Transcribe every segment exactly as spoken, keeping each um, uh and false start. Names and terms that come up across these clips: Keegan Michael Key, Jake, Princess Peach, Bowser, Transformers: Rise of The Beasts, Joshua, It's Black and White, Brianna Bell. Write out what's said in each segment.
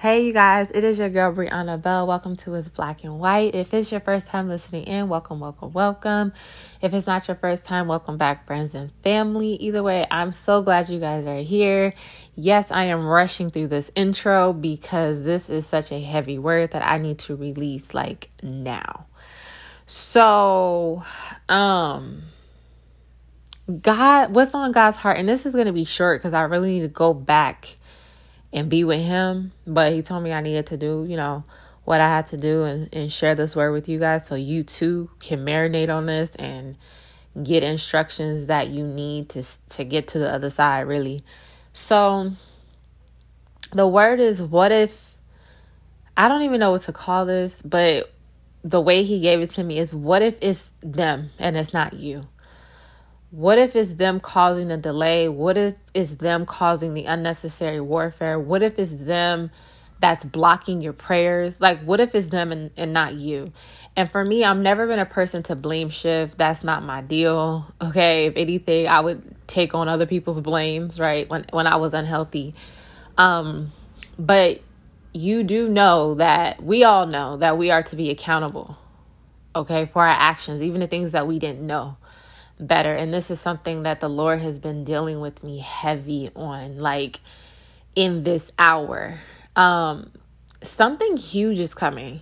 Hey, you guys, it is your girl, Brianna Bell. Welcome to It's Black and White. If it's your first time listening in, welcome, welcome, welcome. If it's not your first time, welcome back, friends and family. Either way, I'm so glad you guys are here. Yes, I am rushing through this intro because this is such a heavy word that I need to release like now. So, um, God, what's on God's heart? And this is going to be short because I really need to go back and be with him, but he told me I needed to do, you know, what I had to do and, and share this word with you guys so you too can marinate on this and get instructions that you need to to get to the other side, really. So the word is, what if, I don't even know what to call this, but the way he gave it to me is, what if it's them and it's not you? What if it's them causing the delay? What if it's them causing the unnecessary warfare? What if it's them that's blocking your prayers? Like, what if it's them and, and not you? And for me, I've never been a person to blame shift. That's not my deal. Okay. If anything, I would take on other people's blames, right? When, when I was unhealthy. Um, but you do know that we all know that we are to be accountable. Okay. For our actions, even the things that we didn't know better. And this is something that the Lord has been dealing with me heavy on, like in this hour. Um, something huge is coming.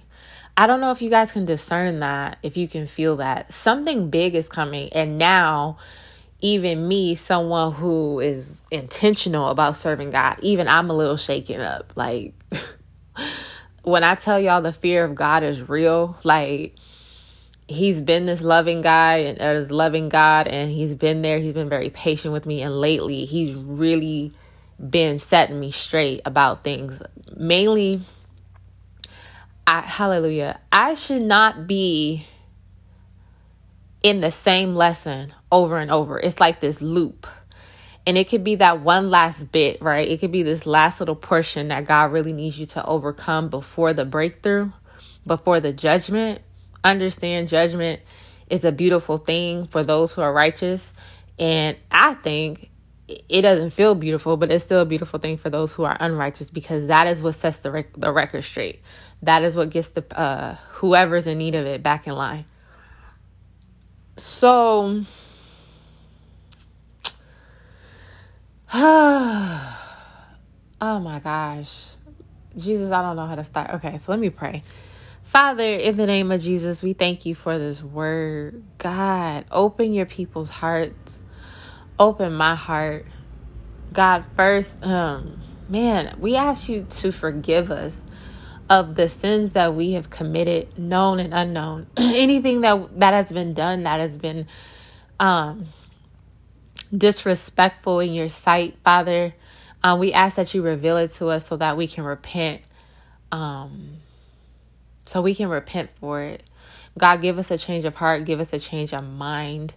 I don't know if you guys can discern that, if you can feel that. Something big is coming. And now, even me, someone who is intentional about serving God, even I'm a little shaken up. Like, when I tell y'all the fear of God is real, like, he's been this loving guy and or this loving God, and he's been there. He's been very patient with me. And lately he's really been setting me straight about things. Mainly, I, hallelujah, I should not be in the same lesson over and over. It's like this loop, and it could be that one last bit, right? It could be this last little portion that God really needs you to overcome before the breakthrough, before the judgment. Understand judgment is a beautiful thing for those who are righteous. And I think it doesn't feel beautiful, but it's still a beautiful thing for those who are unrighteous, because that is what sets the, rec- the record straight. That is what gets the uh, whoever's in need of it back in line. So, oh my gosh, Jesus, I don't know how to start. Okay, so let me pray. Father, in the name of Jesus, we thank you for this word. God, open your people's hearts. Open my heart. God, first, um, man, we ask you to forgive us of the sins that we have committed, known and unknown. Anything that, that has been done that has been um, disrespectful in your sight, Father. Uh, we ask that you reveal it to us so that we can repent. Um So we can repent for it. God, give us a change of heart. Give us a change of mind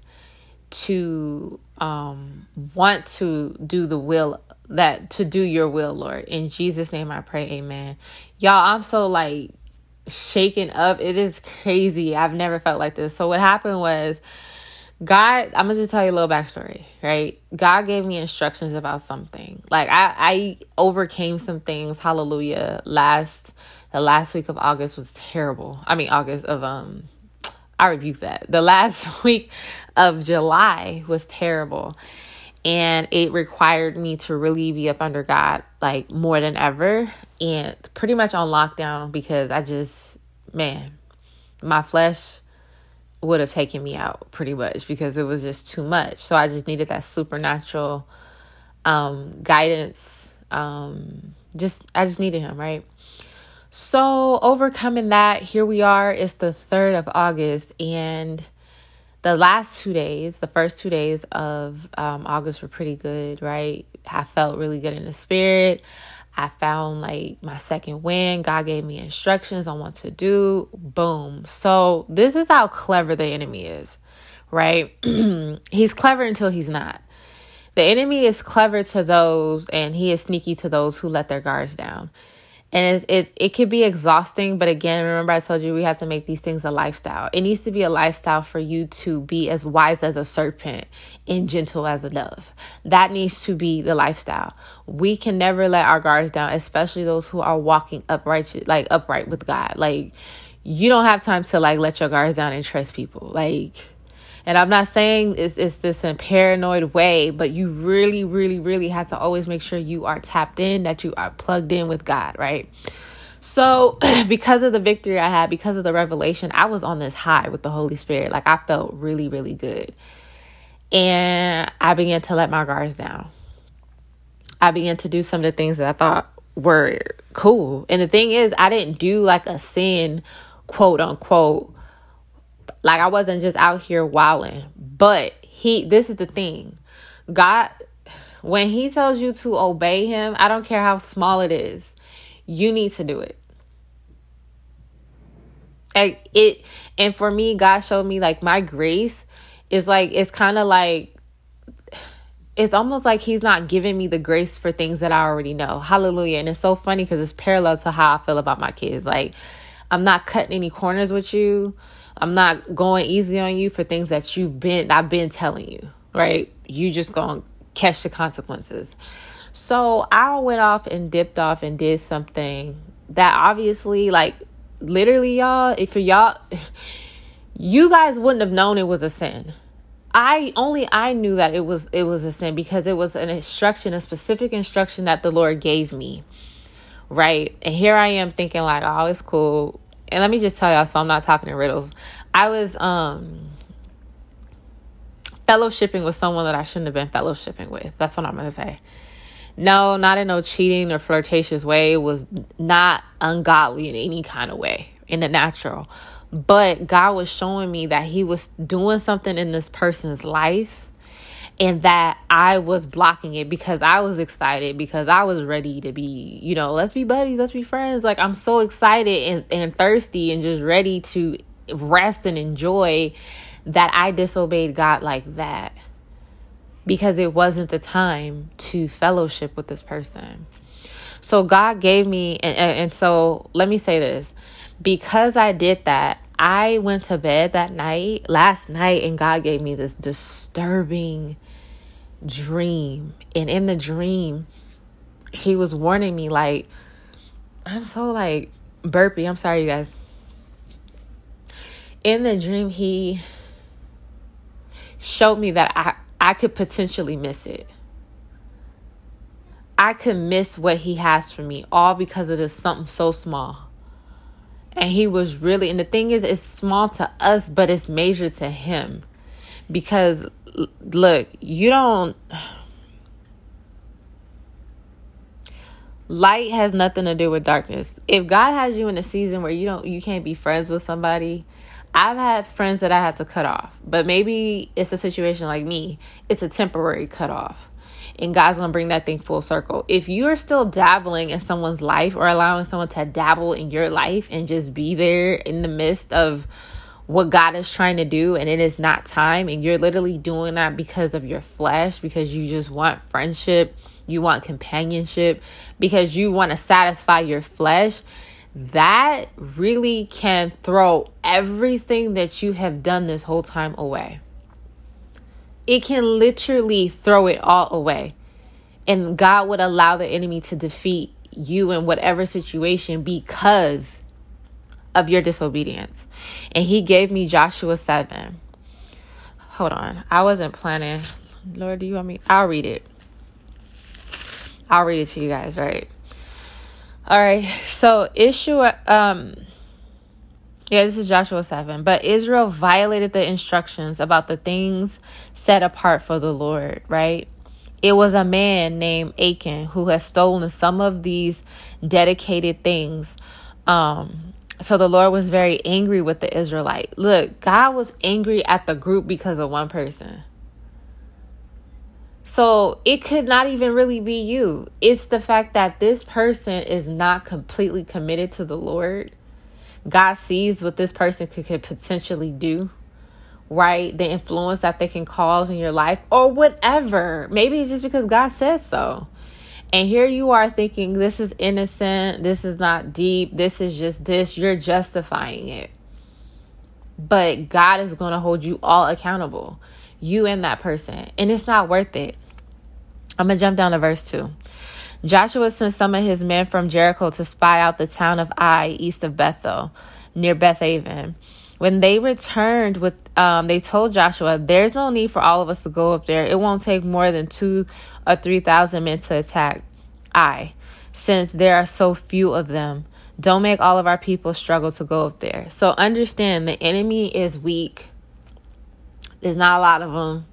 to um, want to do the will that to do your will, Lord. In Jesus' name, I pray. Amen. Y'all, I'm so like shaken up. It is crazy. I've never felt like this. So what happened was, God, I'm going to just tell you a little backstory, right? God gave me instructions about something. Like I, I overcame some things. Hallelujah. Last The last week of August was terrible. I mean, August of, um, I rebuke that. The last week of July was terrible. And it required me to really be up under God, like more than ever. And pretty much on lockdown, because I just, man, my flesh would have taken me out pretty much, because it was just too much. So I just needed that supernatural um, guidance. Um, just, I just needed him, right? So overcoming that, here we are. It's the third of August, and the last two days, the first two days of um, August were pretty good, right? I felt really good in the spirit. I found like my second wind. God gave me instructions on what to do. Boom. So this is how clever the enemy is, right? He's clever until he's not. The enemy is clever to those, and he is sneaky to those who let their guards down. And it's, it it could be exhausting. But again, remember I told you we have to make these things a lifestyle. It needs to be a lifestyle for you to be as wise as a serpent and gentle as a dove. That needs to be the lifestyle. We can never let our guards down, especially those who are walking upright, like upright with God. Like, you don't have time to like let your guards down and trust people. Like, and I'm not saying it's, it's this in paranoid way, but you really, really, really have to always make sure you are tapped in, that you are plugged in with God, right? So because of the victory I had, because of the revelation, I was on this high with the Holy Spirit. Like, I felt really, really good. And I began to let my guards down. I began to do some of the things that I thought were cool. And the thing is, I didn't do like a sin, quote unquote. Like, I wasn't just out here wilding. But he, this is the thing. God, when he tells you to obey him, I don't care how small it is, you need to do it. And it, and for me, God showed me like my grace is like, it's kind of like, it's almost like he's not giving me the grace for things that I already know. Hallelujah. And it's so funny because it's parallel to how I feel about my kids. Like, I'm not cutting any corners with you. I'm not going easy on you for things that you've been, I've been telling you, right? You just gonna catch the consequences. So I went off and dipped off and did something that obviously, like, literally, y'all, if y'all, you guys wouldn't have known it was a sin. I only I knew that it was it was a sin because it was an instruction, a specific instruction that the Lord gave me, right? And here I am thinking like, oh, it's cool. And let me just tell y'all, so I'm not talking in riddles. I was um, fellowshipping with someone that I shouldn't have been fellowshipping with. That's what I'm going to say. No, not in no cheating or flirtatious way. It was not ungodly in any kind of way, in the natural. But God was showing me that he was doing something in this person's life and that I was blocking it because I was excited, because I was ready to be, you know, let's be buddies, let's be friends. Like, I'm so excited and, and thirsty and just ready to rest and enjoy that I disobeyed God like that because it wasn't the time to fellowship with this person. So God gave me, and, and, and so let me say this. Because I did that, I went to bed that night, last night, and God gave me this disturbing dream. And in the dream, he was warning me, like, I'm so, like, burpy. I'm sorry, you guys. In the dream, he showed me that I, I could potentially miss it. I could miss what he has for me, all because of this something so small. And he was really, and the thing is, it's small to us, but it's major to him. Because, look, you don't, light has nothing to do with darkness. If God has you in a season where you don't, you can't be friends with somebody. I've had friends that I had to cut off, but maybe it's a situation like me. It's a temporary cutoff. And God's going to bring that thing full circle. If you're still dabbling in someone's life or allowing someone to dabble in your life and just be there in the midst of what God is trying to do and it is not time, and you're literally doing that because of your flesh, because you just want friendship, you want companionship, because you want to satisfy your flesh, that really can throw everything that you have done this whole time away. It can literally throw it all away. And God would allow the enemy to defeat you in whatever situation because of your disobedience. And he gave me Joshua seven. Hold on. I wasn't planning. Lord, do you want me? I'll read it. I'll read it to you guys, right? All right. So issue... Um, Yeah, this is Joshua seven. But Israel violated the instructions about the things set apart for the Lord, right? It was a man named Achan who had stolen some of these dedicated things. Um, so the Lord was very angry with the Israelite. Look, God was angry at the group because of one person. So it could not even really be you. It's the fact that this person is not completely committed to the Lord. God sees what this person could, could potentially do, right? The influence that they can cause in your life or whatever. Maybe it's just because God says so. And here you are thinking, this is innocent, this is not deep, this is just this. You're justifying it. But God is going to hold you all accountable, you and that person. And it's not worth it. I'm going to jump down to verse two. Joshua sent some of his men from Jericho to spy out the town of Ai, east of Bethel, near Bethaven. When they returned, with, um, they told Joshua, there's no need for all of us to go up there. It won't take more than two or three thousand men to attack Ai, since there are so few of them. Don't make all of our people struggle to go up there. So understand, the enemy is weak. There's not a lot of them,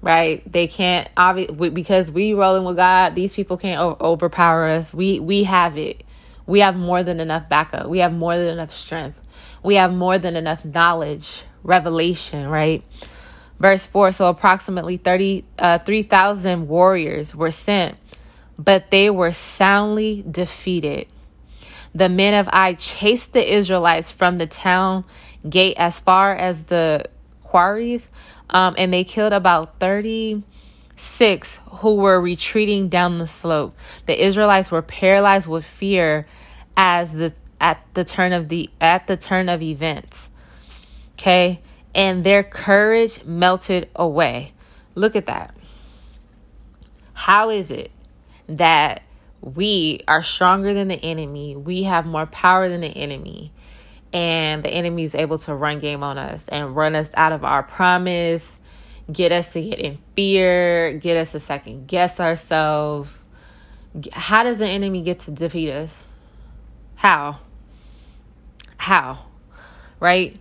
right? They can't, obviously, because we rolling with God, these people can't o- overpower us. We we have it. We have more than enough backup. We have more than enough strength. We have more than enough knowledge, revelation, right? Verse four, so approximately thirty, uh, three thousand warriors were sent, but they were soundly defeated. The men of Ai chased the Israelites from the town gate as far as the quarries, um, and they killed about thirty-six who were retreating down the slope. The Israelites were paralyzed with fear as the at the turn of the at the turn of events. Okay? And their courage melted away. Look at that. How is it that we are stronger than the enemy? We have more power than the enemy. And the enemy is able to run game on us and run us out of our promise, get us to get in fear, get us to second guess ourselves. How does the enemy get to defeat us? How? How? Right?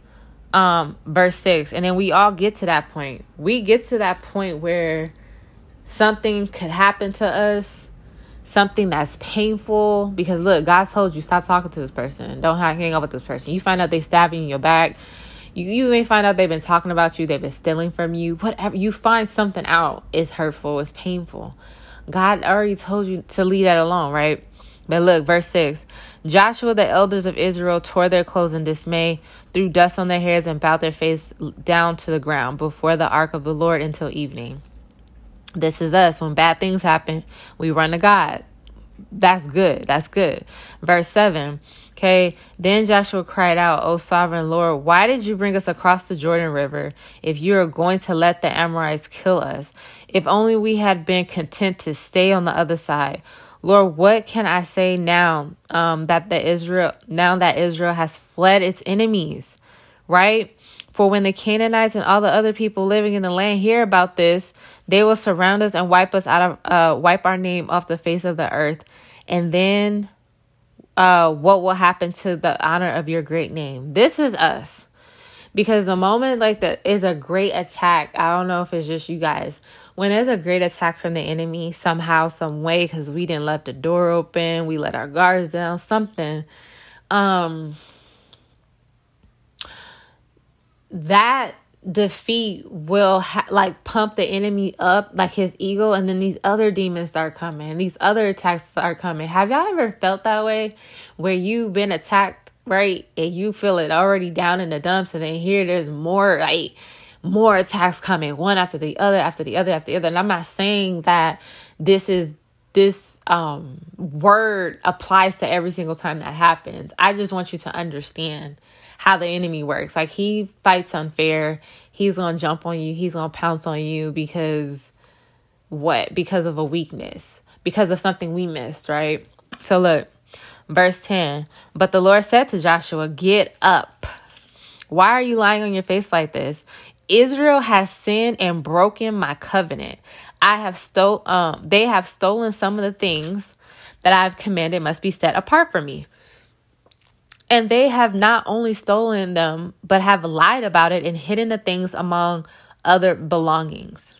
Um, verse six. And then we all get to that point. We get to that point where something could happen to us. Something that's painful, because look, God told you, stop talking to this person. Don't hang out with this person. You find out they stabbing you in your back. You, you may find out they've been talking about you. They've been stealing from you. Whatever. You find something out. It's hurtful. It's painful. God already told you to leave that alone, right? But look, verse six. Joshua, the elders of Israel, tore their clothes in dismay, threw dust on their heads, and bowed their face down to the ground before the ark of the Lord until evening. This is us. When bad things happen, we run to God. That's good. That's good. Verse seven. Okay. Then Joshua cried out, O sovereign Lord, why did you bring us across the Jordan River if you are going to let the Amorites kill us? If only we had been content to stay on the other side. Lord, what can I say now um, that the Israel now that Israel has fled its enemies, right? For when the Canaanites and all the other people living in the land hear about this, they will surround us and wipe us out of, uh, wipe our name off the face of the earth. And then uh, what will happen to the honor of your great name? This is us. Because the moment like that is a great attack. I don't know if it's just you guys. When there's a great attack from the enemy somehow, some way, because we didn't let the door open, we let our guards down, something. Um... That defeat will ha- like pump the enemy up, like his ego, and then these other demons start coming. These other attacks start coming. Have y'all ever felt that way, where you've been attacked, right, and you feel it already down in the dumps, and then here there's more, like more attacks coming, one after the other, after the other, after the other. And I'm not saying that this is this um word applies to every single time that happens. I just want you to understand how the enemy works. Like, he fights unfair. He's gonna jump on you. He's gonna pounce on you because what? Because of a weakness. Because of something we missed, right? So look, verse ten. But the Lord said to Joshua, get up. Why are you lying on your face like this? Israel has sinned and broken my covenant. I have stole. Um, they have stolen some of the things that I've commanded must be set apart for me. And they have not only stolen them, but have lied about it and hidden the things among other belongings.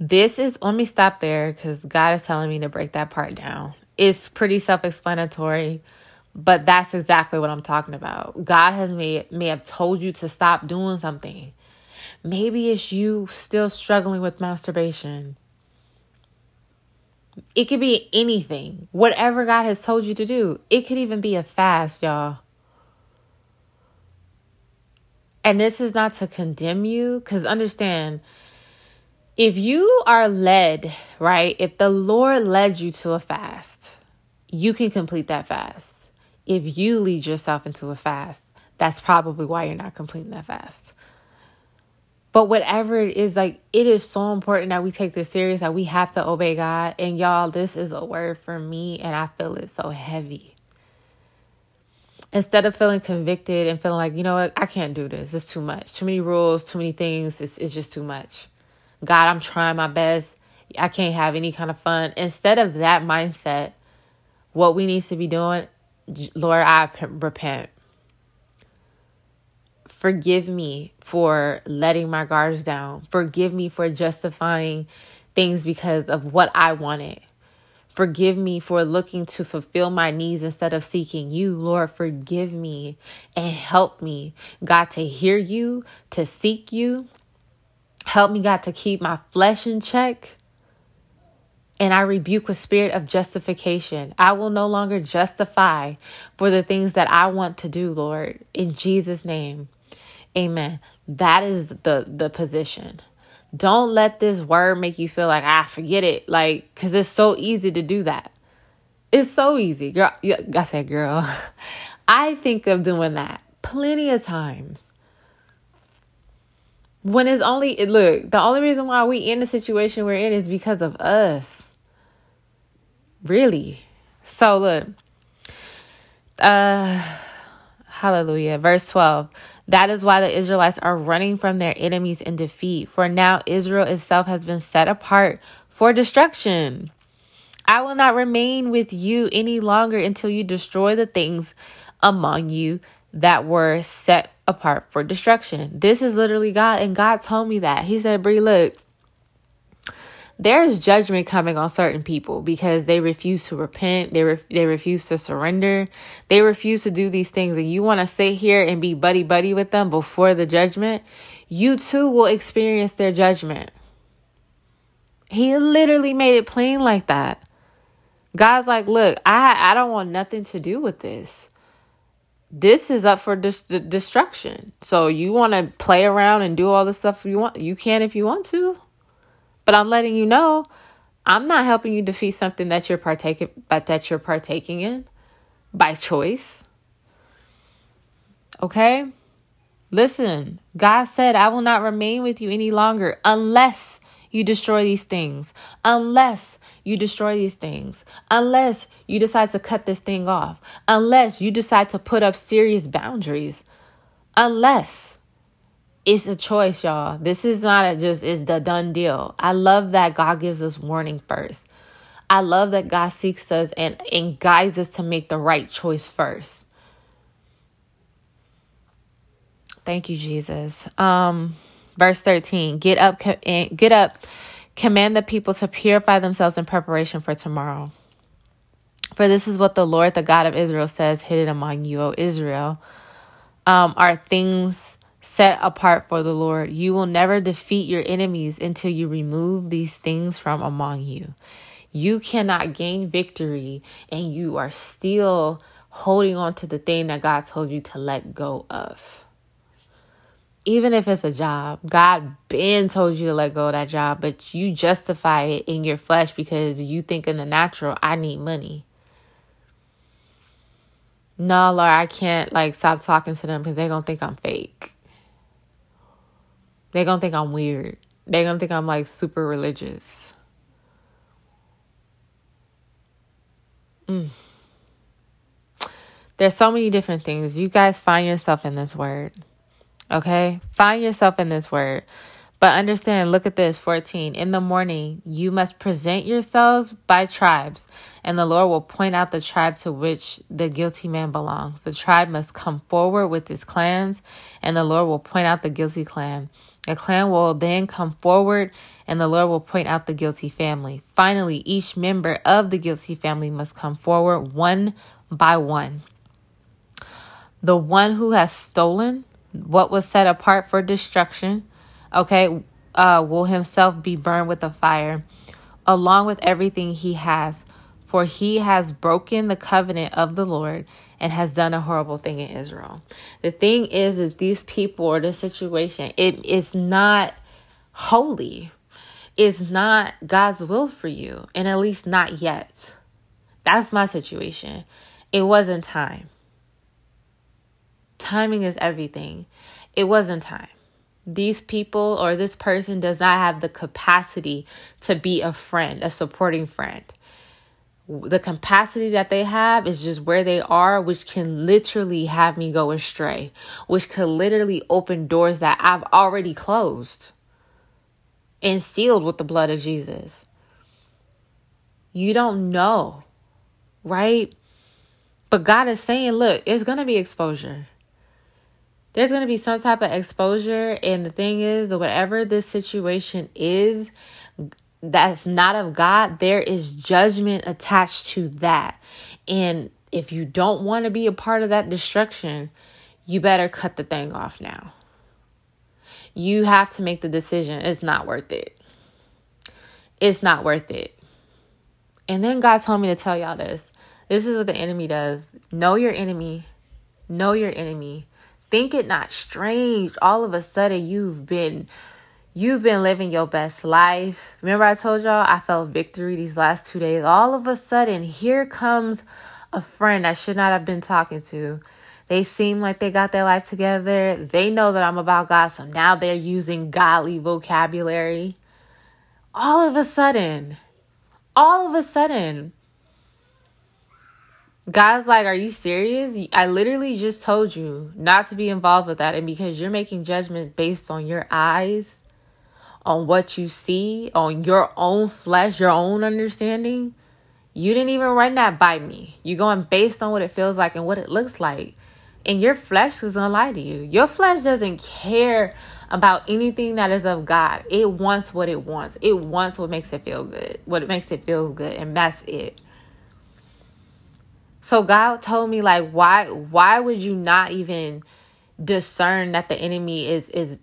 This is, let me stop there because God is telling me to break that part down. It's pretty self-explanatory, but that's exactly what I'm talking about. God has may, may have told you to stop doing something. Maybe it's you still struggling with masturbation. It could be anything, whatever God has told you to do. It could even be a fast, y'all. And this is not to condemn you, because understand, if you are led, right, if the Lord led you to a fast, you can complete that fast. If you lead yourself into a fast, that's probably why you're not completing that fast. But whatever it is, like, it is so important that we take this serious, that we have to obey God. And y'all, this is a word for me, and I feel it so heavy. Instead of feeling convicted and feeling like, you know what, I can't do this. It's too much. Too many rules, too many things. It's, it's just too much. God, I'm trying my best. I can't have any kind of fun. Instead of that mindset, what we need to be doing, Lord, I repent. Forgive me for letting my guards down. Forgive me for justifying things because of what I wanted. Forgive me for looking to fulfill my needs instead of seeking you. Lord, forgive me and help me, God, to hear you, to seek you. Help me, God, to keep my flesh in check. And I rebuke a spirit of justification. I will no longer justify for the things that I want to do, Lord. In Jesus' name, amen. That is the, the position. Don't let this word make you feel like, ah, forget it. Like, because it's so easy to do that. It's so easy. Girl, I said, girl, I think of doing that plenty of times. When it's only, look, the only reason why we in the situation we're in is because of us. Really. So look, uh, hallelujah. Verse twelve, that is why the Israelites are running from their enemies in defeat. For now, Israel itself has been set apart for destruction. I will not remain with you any longer until you destroy the things among you that were set apart for destruction. This is literally God. And God told me that. He said, Bree, look, there's judgment coming on certain people because they refuse to repent. They ref- they refuse to surrender. They refuse to do these things. And you want to sit here and be buddy-buddy with them before the judgment? You too will experience their judgment. He literally made it plain like that. God's like, look, I, I don't want nothing to do with this. This is up for dis- destruction. So you want to play around and do all the stuff you want. You can if you want to. But I'm letting you know, I'm not helping you defeat something that you're partaking, but that you're partaking in by choice. Okay? Listen, God said, I will not remain with you any longer unless you destroy these things. Unless you destroy these things, unless you decide to cut this thing off, unless you decide to put up serious boundaries, unless it's a choice, y'all. This is not a just, it's the done deal. I love that God gives us warning first. I love that God seeks us and, and guides us to make the right choice first. Thank you, Jesus. Um, verse thirteen, get up, get up. Command the people to purify themselves in preparation for tomorrow. For this is what the Lord, the God of Israel, says, hidden among you, O Israel, um, are things set apart for the Lord. You will never defeat your enemies until you remove these things from among you. You cannot gain victory, and you are still holding on to the thing that God told you to let go of. Even if it's a job, God been told you to let go of that job, but you justify it in your flesh because you think in the natural, I need money. No, Lord, I can't like stop talking to them because they're going to think I'm fake. They're going to think I'm weird. They're going to think I'm like super religious. Mm. There's so many different things. You guys find yourself in this word. Okay, find yourself in this word, but understand, look at this fourteen. In the morning, you must present yourselves by tribes, and the Lord will point out the tribe to which the guilty man belongs. The tribe must come forward with his clans, and the Lord will point out the guilty clan. A clan will then come forward, and the Lord will point out the guilty family. Finally, each member of the guilty family must come forward one by one. The one who has stolen what was set apart for destruction, okay, uh, will himself be burned with the fire, along with everything he has, for he has broken the covenant of the Lord and has done a horrible thing in Israel. The thing is, is these people or this situation, it is not holy. is not God's will for you, and at least not yet. That's my situation. It wasn't time. Timing is everything. It wasn't time. These people or this person does not have the capacity to be a friend, a supporting friend. The capacity that they have is just where they are, which can literally have me go astray, which could literally open doors that I've already closed and sealed with the blood of Jesus. You don't know, right? But God is saying, look, it's going to be exposure. There's going to be some type of exposure. And the thing is, whatever this situation is, that's not of God, there is judgment attached to that. And if you don't want to be a part of that destruction, you better cut the thing off now. You have to make the decision. It's not worth it. It's not worth it. And then God told me to tell y'all this. This is what the enemy does. Know your enemy. Know your enemy. Think it not strange. All of a sudden, you've been... You've been living your best life. Remember I told y'all I felt victory these last two days. All of a sudden, here comes a friend I should not have been talking to. They seem like they got their life together. They know that I'm about God, so now they're using godly vocabulary. All of a sudden, all of a sudden, God's like, are you serious? I literally just told you not to be involved with that. And because you're making judgment based on your eyes, on what you see, on your own flesh, your own understanding. You didn't even run that by me. You're going based on what it feels like and what it looks like. And your flesh is going to lie to you. Your flesh doesn't care about anything that is of God. It wants what it wants. It wants what makes it feel good, what makes it feel good, and that's it. So God told me, like, why why would you not even discern that the enemy is is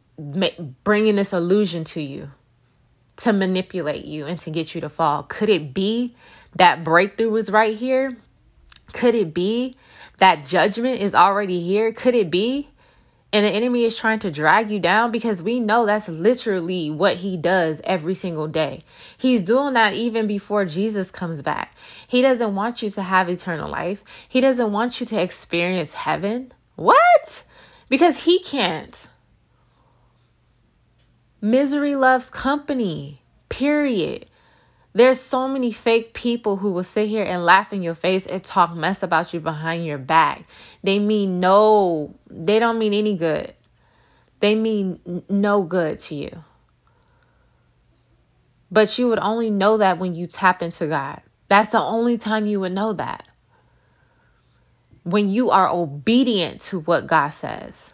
bringing this illusion to you to manipulate you and to get you to fall? Could it be that breakthrough is right here? Could it be that judgment is already here? Could it be? And the enemy is trying to drag you down, because we know that's literally what he does every single day. He's doing that even before Jesus comes back. He doesn't want you to have eternal life. He doesn't want you to experience heaven. What? Because he can't. Misery loves company, period. There's so many fake people who will sit here and laugh in your face and talk mess about you behind your back. They mean no, they don't mean any good. They mean no good to you. But you would only know that when you tap into God. That's the only time you would know that. When you are obedient to what God says.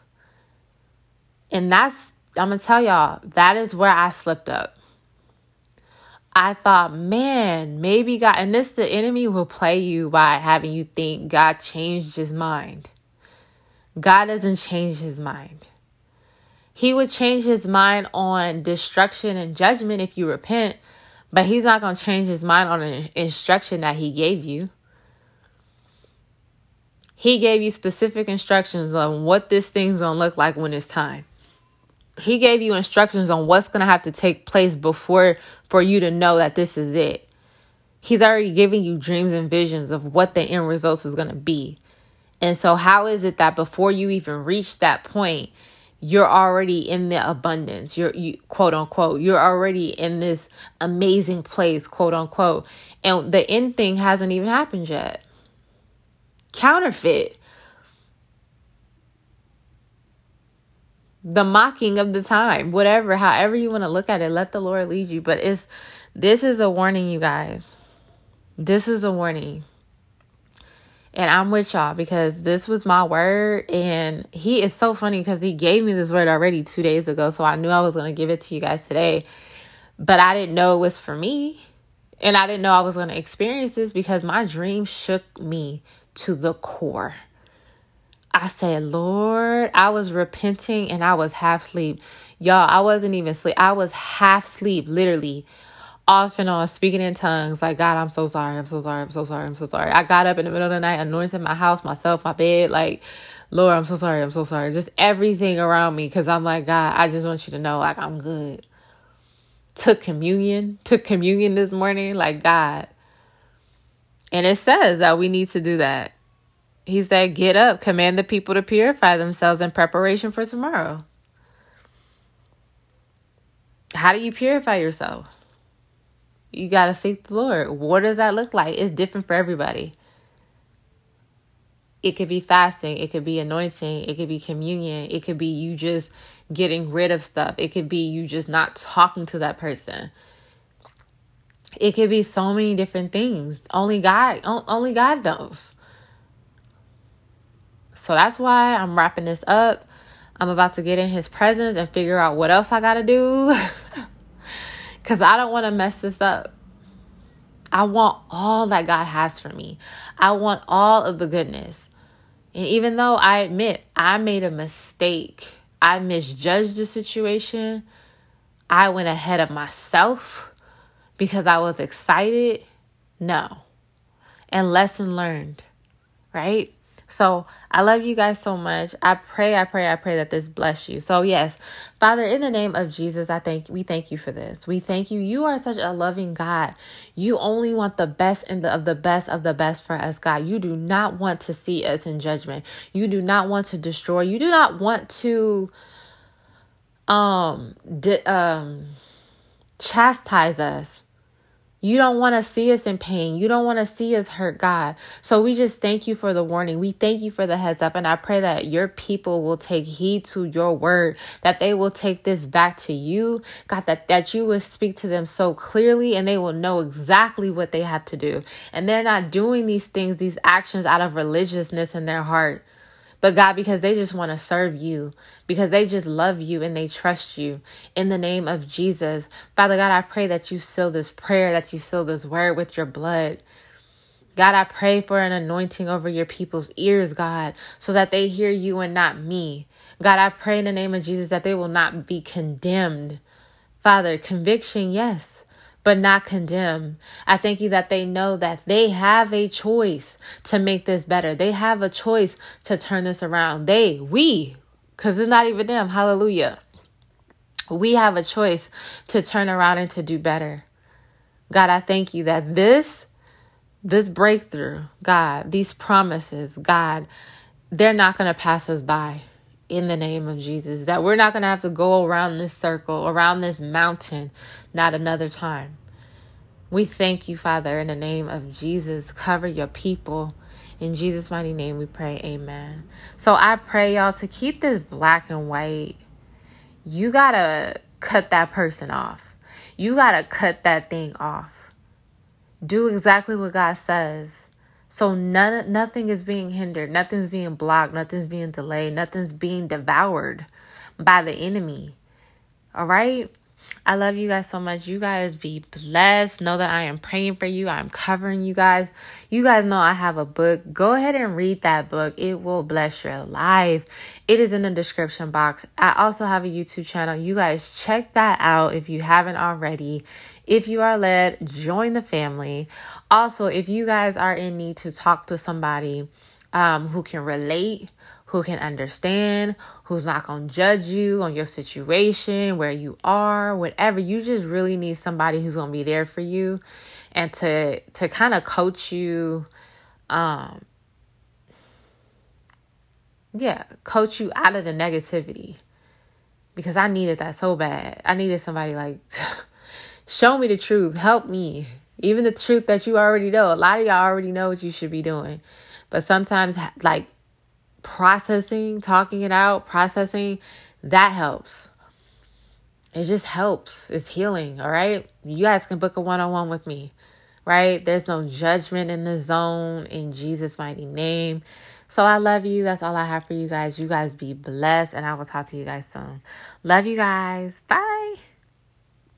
And that's, I'm going to tell y'all, that is where I slipped up. I thought, man, maybe God, and this, the enemy will play you by having you think God changed his mind. God doesn't change his mind. He would change his mind on destruction and judgment if you repent, but he's not going to change his mind on an instruction that he gave you. He gave you specific instructions on what this thing's going to look like when it's time. He gave you instructions on what's going to have to take place before for you to know that this is it. He's already giving you dreams and visions of what the end result is going to be. And so how is it that before you even reach that point, you're already in the abundance, you're you, quote unquote, you're already in this amazing place, quote unquote. And the end thing hasn't even happened yet. Counterfeit. The mocking of the time, whatever, however you want to look at it, let the Lord lead you. But it's, this is a warning, you guys. This is a warning. And I'm with y'all because this was my word. And he is so funny because he gave me this word already two days ago. So I knew I was going to give it to you guys today. But I didn't know it was for me. And I didn't know I was going to experience this because my dream shook me to the core. I said, Lord, I was repenting and I was half asleep. Y'all, I wasn't even asleep. I was half asleep, literally, off and on, speaking in tongues. Like, God, I'm so sorry. I'm so sorry. I'm so sorry. I'm so sorry. I got up in the middle of the night, anointed my house, myself, my bed. Like, Lord, I'm so sorry. I'm so sorry. Just everything around me. Because I'm like, God, I just want you to know, like, I'm good. took communion, took communion this morning, like God. And it says that we need to do that. He said, get up, command the people to purify themselves in preparation for tomorrow. How do you purify yourself? You got to seek the Lord. What does that look like? It's different for everybody. It could be fasting. It could be anointing. It could be communion. It could be you just getting rid of stuff. It could be you just not talking to that person. It could be so many different things. Only God, only God knows. So that's why I'm wrapping this up. I'm about to get in his presence and figure out what else I got to do. Because I don't want to mess this up. I want all that God has for me. I want all of the goodness. And even though I admit I made a mistake, I misjudged the situation, I went ahead of myself because I was excited. No. And lesson learned, right? So I love you guys so much. I pray, I pray, I pray that this bless you. So yes, Father, in the name of Jesus, I thank we thank you for this. We thank you. You are such a loving God. You only want the best and the, of the best of the best for us, God. You do not want to see us in judgment. You do not want to destroy. You do not want to um di- um chastise us. You don't want to see us in pain. You don't want to see us hurt, God. So we just thank you for the warning. We thank you for the heads up. And I pray that your people will take heed to your word, that they will take this back to you. God, that, that you will speak to them so clearly and they will know exactly what they have to do. And they're not doing these things, these actions out of religiousness in their heart. But God, because they just want to serve you, because they just love you and they trust you in the name of Jesus. Father God, I pray that you seal this prayer, that you seal this word with your blood. God, I pray for an anointing over your people's ears, God, so that they hear you and not me. God, I pray in the name of Jesus that they will not be condemned. Father, conviction, yes, but not condemn. I thank you that they know that they have a choice to make this better. They have a choice to turn this around. They, we, because it's not even them. Hallelujah. We have a choice to turn around and to do better. God, I thank you that this, this breakthrough, God, these promises, God, they're not going to pass us by. In the name of Jesus, that we're not going to have to go around this circle, around this mountain, not another time. We thank you, Father, in the name of Jesus. Cover your people. In Jesus' mighty name we pray, amen. So I pray y'all to keep this black and white. You got to cut that person off. You got to cut that thing off. Do exactly what God says. So none, nothing is being hindered. Nothing's being blocked. Nothing's being delayed. Nothing's being devoured by the enemy. All right. I love you guys so much. You guys be blessed. Know that I am praying for you. I'm covering you guys. You guys know I have a book. Go ahead and read that book. It will bless your life. It is in the description box. I also have a YouTube channel. You guys check that out if you haven't already. If you are led, join the family. Also, if you guys are in need to talk to somebody um, who can relate, who can understand, who's not going to judge you on your situation, where you are, whatever. You just really need somebody who's going to be there for you and to to kind of coach you. Um, yeah, coach you out of the negativity, because I needed that so bad. I needed somebody like... Show me the truth. Help me. Even the truth that you already know. A lot of y'all already know what you should be doing. But sometimes like processing, talking it out, processing, that helps. It just helps. It's healing. All right. You guys can book a one-on-one with me. Right. There's no judgment in the zone in Jesus' mighty name. So I love you. That's all I have for you guys. You guys be blessed. And I will talk to you guys soon. Love you guys. Bye.